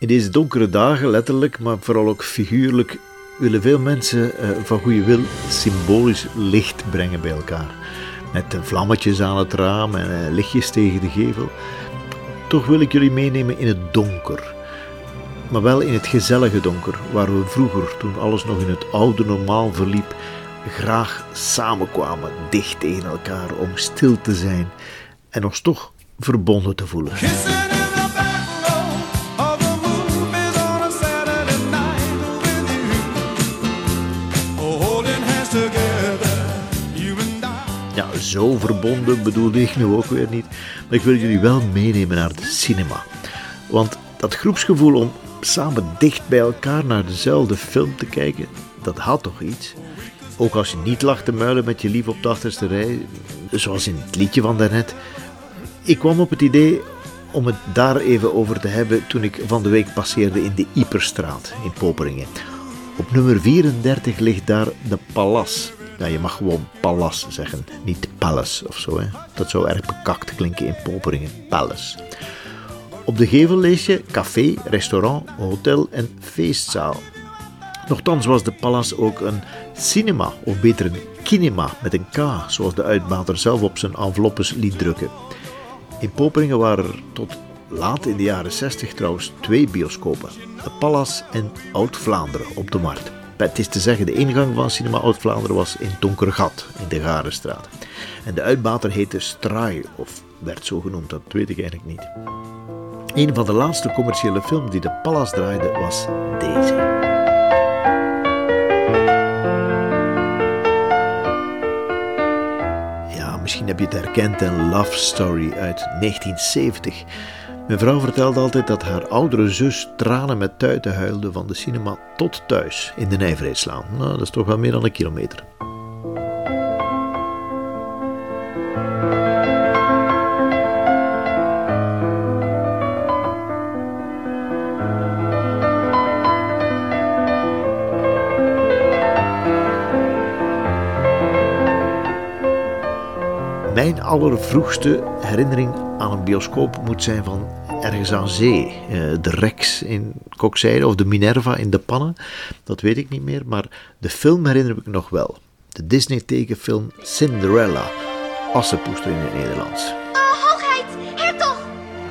In deze donkere dagen, letterlijk, maar vooral ook figuurlijk, willen veel mensen van goede wil symbolisch licht brengen bij elkaar. Met vlammetjes aan het raam en lichtjes tegen de gevel. Toch wil ik jullie meenemen in het donker. Maar wel in het gezellige donker, waar we vroeger, toen alles nog in het oude normaal verliep, graag samenkwamen, dicht tegen elkaar, om stil te zijn en ons toch verbonden te voelen. Ja, zo verbonden bedoelde ik nu ook weer niet. Maar ik wil jullie wel meenemen naar de cinema. Want dat groepsgevoel om samen dicht bij elkaar naar dezelfde film te kijken, dat had toch iets. Ook als je niet lag te muilen met je lief op de achterste rij, zoals in het liedje van daarnet. Ik kwam op het idee om het daar even over te hebben toen ik van de week passeerde in de Ieperstraat in Poperingen. Op nummer 34 ligt daar de Palace. Ja, je mag gewoon Palace zeggen, niet Palace of zo. Hè. Dat zou erg bekakt klinken in Poperingen, Palace. Op de gevel lees je café, restaurant, hotel en feestzaal. Nochtans was de Palace ook een cinema, of beter een kinema met een K, zoals de uitbater zelf op zijn enveloppes liet drukken. In Poperingen waren er tot laat in de jaren 60 trouwens 2 bioscopen, de Palace en Oud-Vlaanderen op de markt. Het is te zeggen, de ingang van cinema Oud-Vlaanderen was in Donkergat, in de Garenstraat. En de uitbater heette Straai, of werd zo genoemd, dat weet ik eigenlijk niet. Een van de laatste commerciële films die de Palace draaide was deze. Ja, misschien heb je het herkend, een Love Story uit 1970. Mijn vrouw vertelde altijd dat haar oudere zus tranen met tuiten huilde van de cinema tot thuis in de Nijverheidslaan. Nou, dat is toch wel meer dan 1 kilometer. Mijn allervroegste herinnering aan een bioscoop moet zijn van ergens aan zee. De Rex in Koksijde of de Minerva in De Pannen, dat weet ik niet meer. Maar de film herinner ik nog wel. De Disney tekenfilm Cinderella, Assepoester in het Nederlands. Hoogheid, hertog,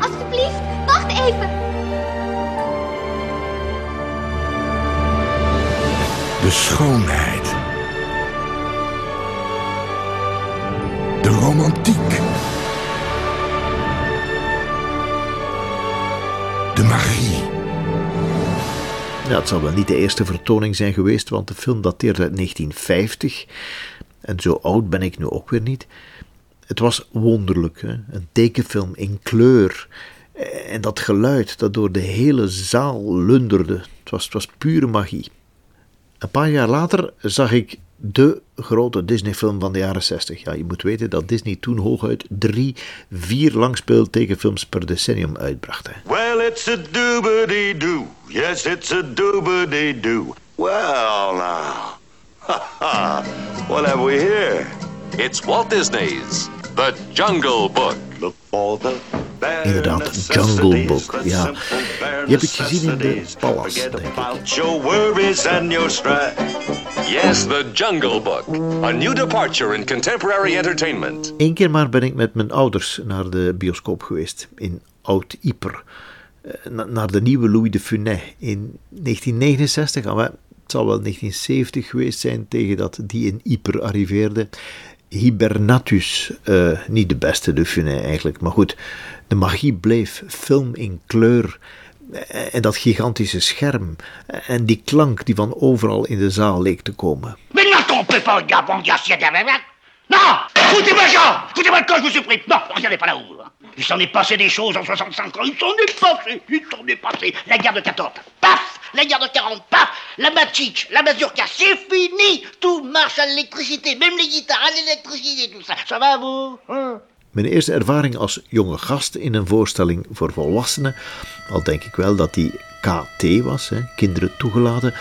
alsjeblieft, wacht even. De schoonheid. De romantiek. De magie. Ja, het zal wel niet de eerste vertoning zijn geweest, want de film dateert uit 1950. En zo oud ben ik nu ook weer niet. Het was wonderlijk, hè? Een tekenfilm in kleur. En dat geluid dat door de hele zaal lunderde. Het was pure magie. Een paar jaar later zag ik de grote Disney-film van de jaren 60. Ja, je moet weten dat Disney toen hooguit 3-4 langspeeltekenfilms per decennium uitbracht. Hè. Well, it's a doobity-doo. Yes, it's a doobity-doo. Well, now. Haha. What have we here? It's Walt Disney's The Jungle Book. Look for the... Inderdaad, Jungle Book, ja. Je hebt het gezien in de Palace, denk ik. Yes, The Jungle Book. A new departure in contemporary entertainment. 1 keer maar ben ik met mijn ouders naar de bioscoop geweest in Oud-Yper. Naar de nieuwe Louis de Funès in 1969. Het zal wel 1970 geweest zijn tegen dat die in Yper arriveerde. Hibernatus, niet de beste de Funès eigenlijk, maar goed, de magie bleef, film in kleur en dat gigantische scherm en die klank die van overal in de zaal leek te komen. Non, écoutez-moi ça, écoutez-moi quand je vous supplie. Non, on n'en est pas là où. Il s'en est passé des choses en 65 ans. Il s'en est passé. La guerre de 14, paf. La guerre de 40, paf. La machique, la mazurka, c'est fini. Tout marche à l'électricité, même les guitares à l'électricité, tout ça. Ça va, vous hein? Mijn eerste ervaring als jonge gast in een voorstelling voor volwassenen, al denk ik wel dat die KT was, hè, kinderen toegelaten,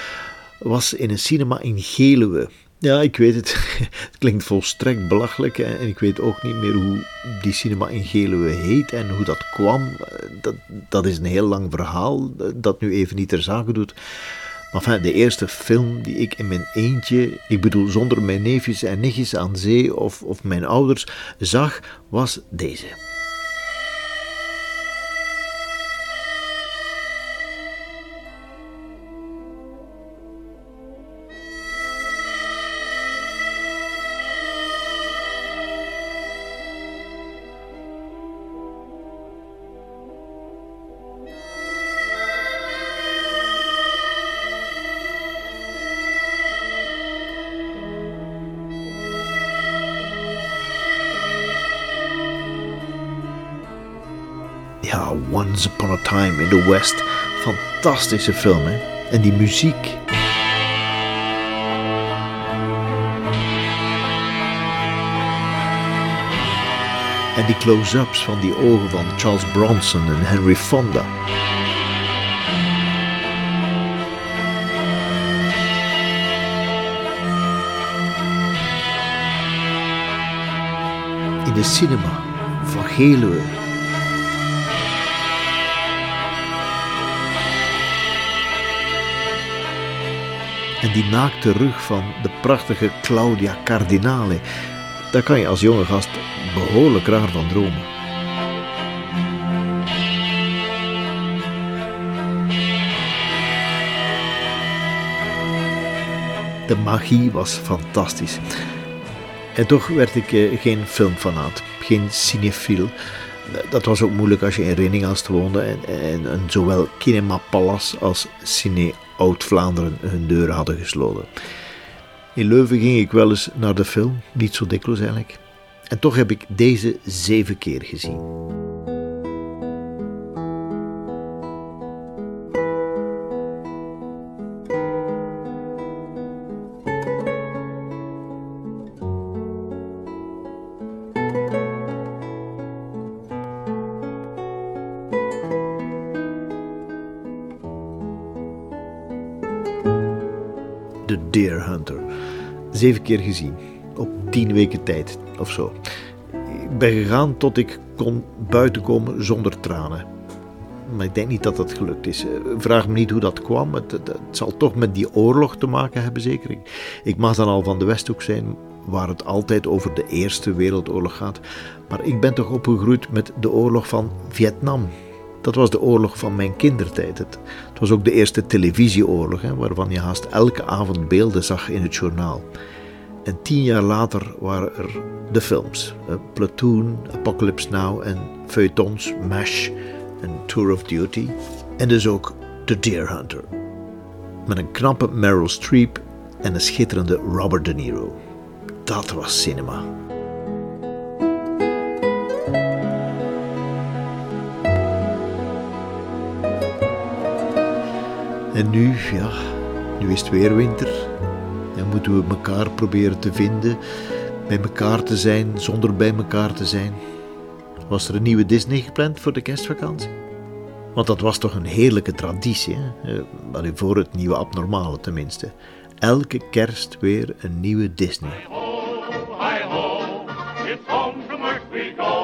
was in een cinema in Geluwe. Ja, ik weet het. Het klinkt volstrekt belachelijk en ik weet ook niet meer hoe die cinema in Geluwe heet en hoe dat kwam. Dat is een heel lang verhaal dat nu even niet ter zake doet. Maar enfin, de eerste film die ik in mijn eentje, ik bedoel zonder mijn neefjes en nichtjes aan zee of mijn ouders, zag, was deze. Ja, Once Upon a Time in the West. Fantastische film, hè? En die muziek. En die close-ups van die ogen van Charles Bronson en Henry Fonda. In de cinema van Geluwe. En die naakte rug van de prachtige Claudia Cardinale. Daar kan je als jonge gast behoorlijk raar van dromen. De magie was fantastisch. En toch werd ik geen filmfanaat, geen cinefiel. Dat was ook moeilijk als je in Reninge woonde en zowel Cinema Palace als Cine Oud-Vlaanderen hun deuren hadden gesloten. In Leuven ging ik wel eens naar de film, niet zo dikwijls eigenlijk. En toch heb ik deze 7 keer gezien. The Deer Hunter. 7 keer gezien. Op 10 weken tijd of zo. Ik ben gegaan tot ik kon buiten komen zonder tranen. Maar ik denk niet dat dat gelukt is. Vraag me niet hoe dat kwam. Het zal toch met die oorlog te maken hebben, zeker. Ik mag dan al van de Westhoek zijn, waar het altijd over de Eerste Wereldoorlog gaat. Maar ik ben toch opgegroeid met de oorlog van Vietnam. Dat was de oorlog van mijn kindertijd. Het was ook de eerste televisieoorlog, hè, waarvan je haast elke avond beelden zag in het journaal. En 10 jaar later waren er de films. Platoon, Apocalypse Now en feuilletons, Mesh en Tour of Duty. En dus ook The Deer Hunter. Met een knappe Meryl Streep en een schitterende Robert De Niro. Dat was cinema. En nu, ja, nu is het weer winter. Dan moeten we elkaar proberen te vinden, bij elkaar te zijn, zonder bij elkaar te zijn. Was er een nieuwe Disney gepland voor de kerstvakantie? Want dat was toch een heerlijke traditie, hè? Voor het nieuwe abnormale tenminste. Elke kerst weer een nieuwe Disney. Hi ho, it's home from where we go.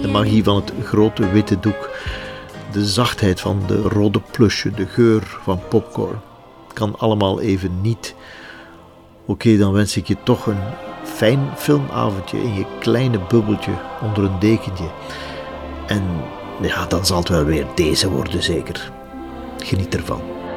De magie van het grote witte doek, de zachtheid van de rode plusje, de geur van popcorn. Kan allemaal even niet. Oké, dan wens ik je toch een fijn filmavondje in je kleine bubbeltje onder een dekentje. En ja, dan zal het wel weer deze worden zeker. Geniet ervan.